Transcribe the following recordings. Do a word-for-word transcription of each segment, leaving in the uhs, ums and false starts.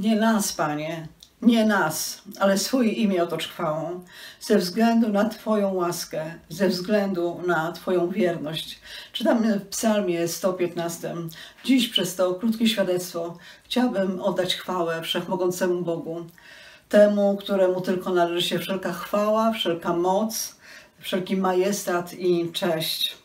Nie nas, Panie, nie nas, ale swój imię otocz chwałą, ze względu na Twoją łaskę, ze względu na Twoją wierność. Czytamy w Psalmie sto piętnastym. Dziś przez to krótkie świadectwo chciałbym oddać chwałę Wszechmogącemu Bogu, temu, któremu tylko należy się wszelka chwała, wszelka moc, wszelki majestat i cześć.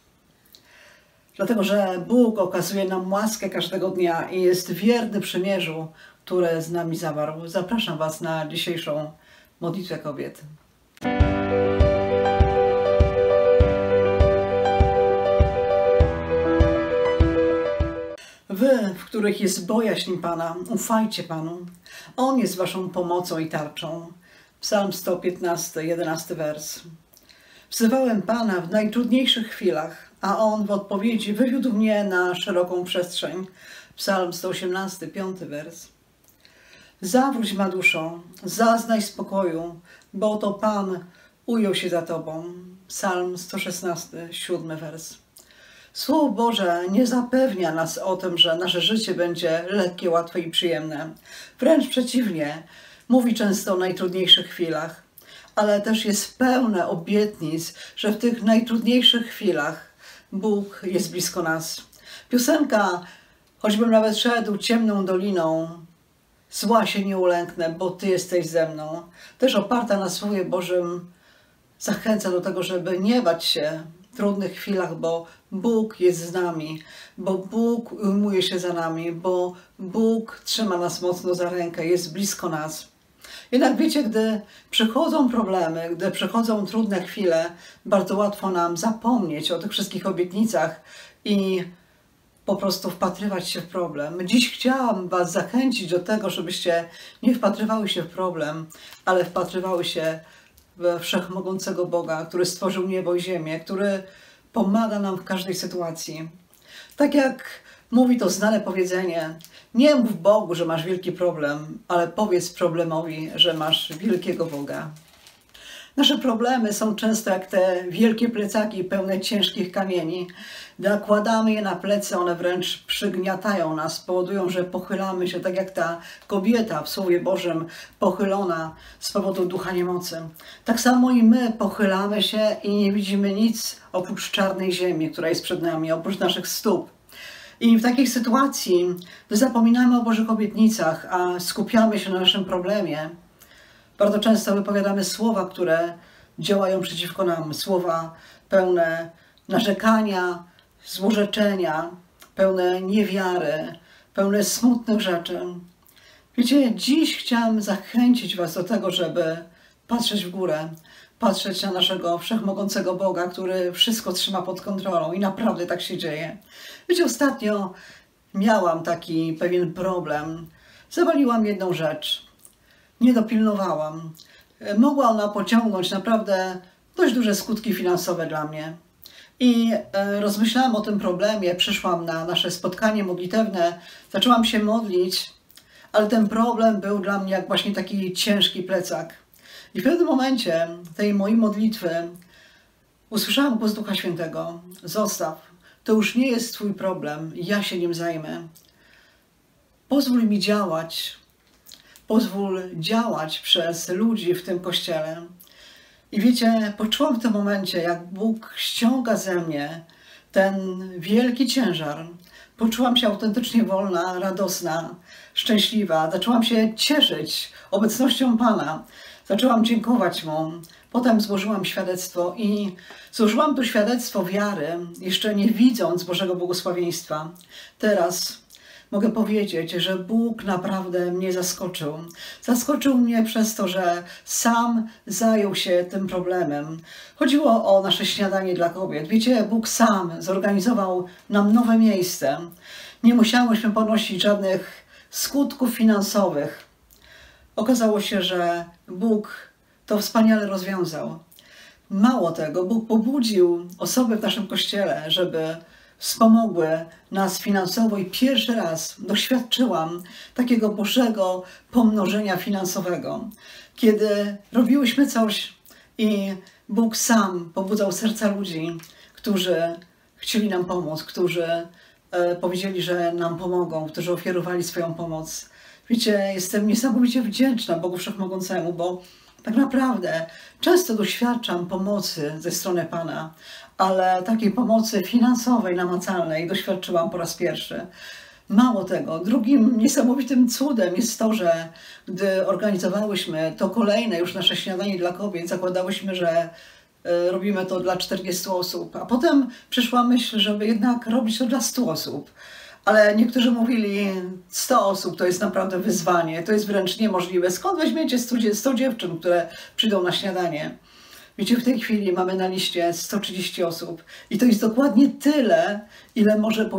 Dlatego, że Bóg okazuje nam łaskę każdego dnia i jest wierny przymierzu, które z nami zawarł. Zapraszam Was na dzisiejszą modlitwę kobiet. Wy, w których jest bojaźń Pana, ufajcie Panu. On jest Waszą pomocą i tarczą. Psalm sto piętnasty, jedenasty wers. Wzywałem Pana w najtrudniejszych chwilach, a On w odpowiedzi wywiódł mnie na szeroką przestrzeń. Psalm sto osiemnasty, piąty wers. Zawróć ma duszą, zaznaj spokoju, bo to Pan ujął się za Tobą. Psalm sto szesnasty, siódmy wers. Słowo Boże nie zapewnia nas o tym, że nasze życie będzie lekkie, łatwe i przyjemne. Wręcz przeciwnie, mówi często o najtrudniejszych chwilach, ale też jest pełne obietnic, że w tych najtrudniejszych chwilach Bóg jest blisko nas. Piosenka, choćbym nawet szedł ciemną doliną, zła się nie ulęknę, bo Ty jesteś ze mną. Też oparta na Słowie Bożym zachęca do tego, żeby nie bać się w trudnych chwilach, bo Bóg jest z nami, bo Bóg ujmuje się za nami, bo Bóg trzyma nas mocno za rękę, jest blisko nas. Jednak wiecie, gdy przychodzą problemy, gdy przychodzą trudne chwile, bardzo łatwo nam zapomnieć o tych wszystkich obietnicach i po prostu wpatrywać się w problem. Dziś chciałam Was zachęcić do tego, żebyście nie wpatrywały się w problem, ale wpatrywały się we Wszechmogącego Boga, który stworzył niebo i ziemię, który pomaga nam w każdej sytuacji. Tak jak mówi to znane powiedzenie, nie mów Bogu, że masz wielki problem, ale powiedz problemowi, że masz wielkiego Boga. Nasze problemy są często jak te wielkie plecaki pełne ciężkich kamieni. Nakładamy je na plecy, one wręcz przygniatają nas, powodują, że pochylamy się, tak jak ta kobieta w Słowie Bożym pochylona z powodu ducha niemocy. Tak samo i my pochylamy się i nie widzimy nic oprócz czarnej ziemi, która jest przed nami, oprócz naszych stóp. I w takiej sytuacji, gdy zapominamy o Bożych obietnicach, a skupiamy się na naszym problemie, bardzo często wypowiadamy słowa, które działają przeciwko nam. Słowa pełne narzekania, złorzeczenia, pełne niewiary, pełne smutnych rzeczy. Wiecie, dziś chciałam zachęcić Was do tego, żeby patrzeć w górę, patrzeć na naszego Wszechmogącego Boga, który wszystko trzyma pod kontrolą i naprawdę tak się dzieje. Wiecie, ostatnio miałam taki pewien problem. Zawaliłam jedną rzecz. Nie dopilnowałam. Mogła ona pociągnąć naprawdę dość duże skutki finansowe dla mnie. I rozmyślałam o tym problemie, przyszłam na nasze spotkanie modlitewne, zaczęłam się modlić, ale ten problem był dla mnie jak właśnie taki ciężki plecak. I w pewnym momencie tej mojej modlitwy usłyszałam głos Ducha Świętego. Zostaw, to już nie jest Twój problem, ja się nim zajmę. Pozwól mi działać. Pozwól działać przez ludzi w tym kościele. I wiecie, poczułam w tym momencie, jak Bóg ściąga ze mnie ten wielki ciężar. Poczułam się autentycznie wolna, radosna, szczęśliwa. Zaczęłam się cieszyć obecnością Pana. Zaczęłam dziękować Mu. Potem złożyłam świadectwo i złożyłam to świadectwo wiary, jeszcze nie widząc Bożego błogosławieństwa. Teraz mogę powiedzieć, że Bóg naprawdę mnie zaskoczył. Zaskoczył mnie przez to, że sam zajął się tym problemem. Chodziło o nasze śniadanie dla kobiet. Wiecie, Bóg sam zorganizował nam nowe miejsce. Nie musiałyśmy ponosić żadnych skutków finansowych. Okazało się, że Bóg to wspaniale rozwiązał. Mało tego, Bóg pobudził osoby w naszym kościele, żeby wspomogły nas finansowo i pierwszy raz doświadczyłam takiego Bożego pomnożenia finansowego, kiedy robiłyśmy coś i Bóg sam pobudzał serca ludzi, którzy chcieli nam pomóc, którzy e, powiedzieli, że nam pomogą, którzy ofiarowali swoją pomoc. Wiecie, jestem niesamowicie wdzięczna Bogu Wszechmogącemu, bo tak naprawdę często doświadczam pomocy ze strony Pana, ale takiej pomocy finansowej, namacalnej doświadczyłam po raz pierwszy. Mało tego, drugim niesamowitym cudem jest to, że gdy organizowałyśmy to kolejne już nasze śniadanie dla kobiet, zakładałyśmy, że robimy to dla czterdziestu osób, a potem przyszła myśl, żeby jednak robić to dla stu osób. Ale niektórzy mówili, sto osób to jest naprawdę wyzwanie, to jest wręcz niemożliwe. Skąd weźmiecie stu dziewczyn, które przyjdą na śniadanie? Wiecie, w tej chwili mamy na liście sto trzydzieści osób i to jest dokładnie tyle, ile może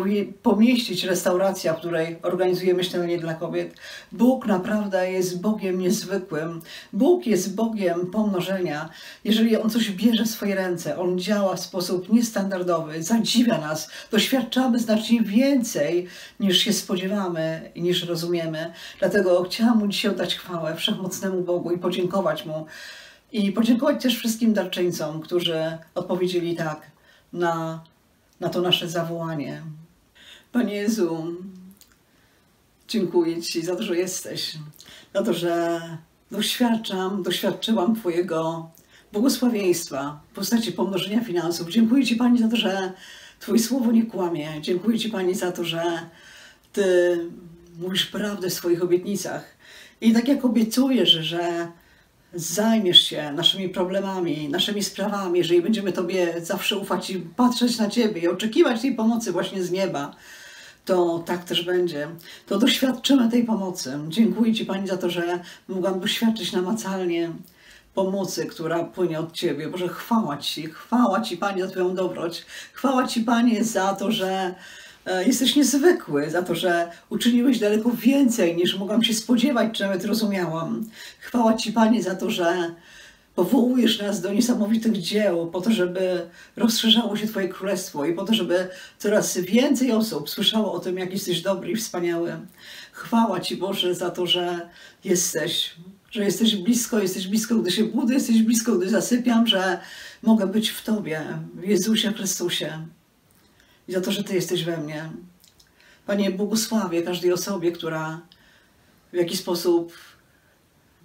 pomieścić restauracja, w której organizujemy śniadanie dla kobiet. Bóg naprawdę jest Bogiem niezwykłym. Bóg jest Bogiem pomnożenia. Jeżeli On coś bierze w swoje ręce, On działa w sposób niestandardowy, zadziwia nas, doświadczamy znacznie więcej, niż się spodziewamy i niż rozumiemy. Dlatego chciałam Mu dzisiaj oddać chwałę wszechmocnemu Bogu i podziękować Mu. I podziękować też wszystkim darczyńcom, którzy odpowiedzieli tak na, na to nasze zawołanie. Panie Jezu, dziękuję Ci za to, że jesteś, za to, że doświadczam, doświadczyłam Twojego błogosławieństwa w postaci pomnożenia finansów. Dziękuję Ci, Pani, za to, że Twoje słowo nie kłamie. Dziękuję Ci, Pani, za to, że Ty mówisz prawdę w swoich obietnicach. I tak jak obiecujesz, że zajmiesz się naszymi problemami, naszymi sprawami, jeżeli będziemy Tobie zawsze ufać i patrzeć na Ciebie i oczekiwać tej pomocy właśnie z nieba, to tak też będzie. To doświadczymy tej pomocy. Dziękuję Ci, Pani, za to, że mogłam doświadczyć namacalnie pomocy, która płynie od Ciebie. Boże, chwała Ci, chwała Ci, Pani, za Twoją dobroć. Chwała Ci, Panie, za to, że jesteś niezwykły, za to, że uczyniłeś daleko więcej, niż mogłam się spodziewać, czy nawet rozumiałam. Chwała Ci, Panie, za to, że powołujesz nas do niesamowitych dzieł, po to, żeby rozszerzało się Twoje Królestwo i po to, żeby coraz więcej osób słyszało o tym, jak jesteś dobry i wspaniały. Chwała Ci, Boże, za to, że jesteś, że jesteś blisko, jesteś blisko, gdy się budzę, jesteś blisko, gdy zasypiam, że mogę być w Tobie, w Jezusie Chrystusie. I za to, że Ty jesteś we mnie. Panie, błogosławię każdej osobie, która w jakiś sposób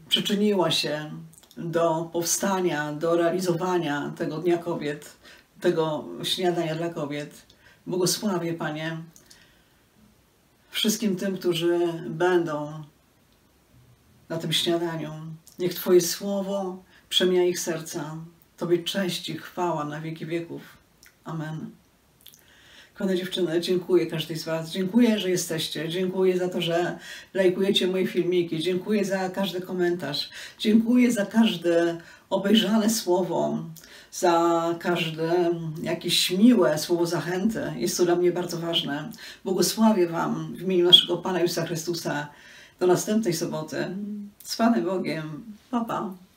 przyczyniła się do powstania, do realizowania tego Dnia Kobiet, tego śniadania dla kobiet. Błogosławię, Panie, wszystkim tym, którzy będą na tym śniadaniu. Niech Twoje słowo przemija ich serca. Tobie cześć i chwała na wieki wieków. Amen. Kochane dziewczyny, dziękuję każdej z Was, dziękuję, że jesteście, dziękuję za to, że lajkujecie moje filmiki, dziękuję za każdy komentarz, dziękuję za każde obejrzane słowo, za każde jakieś miłe słowo zachęty, jest to dla mnie bardzo ważne. Błogosławię Wam w imieniu naszego Pana Jezusa Chrystusa. Do następnej soboty, z Panem Bogiem, pa pa.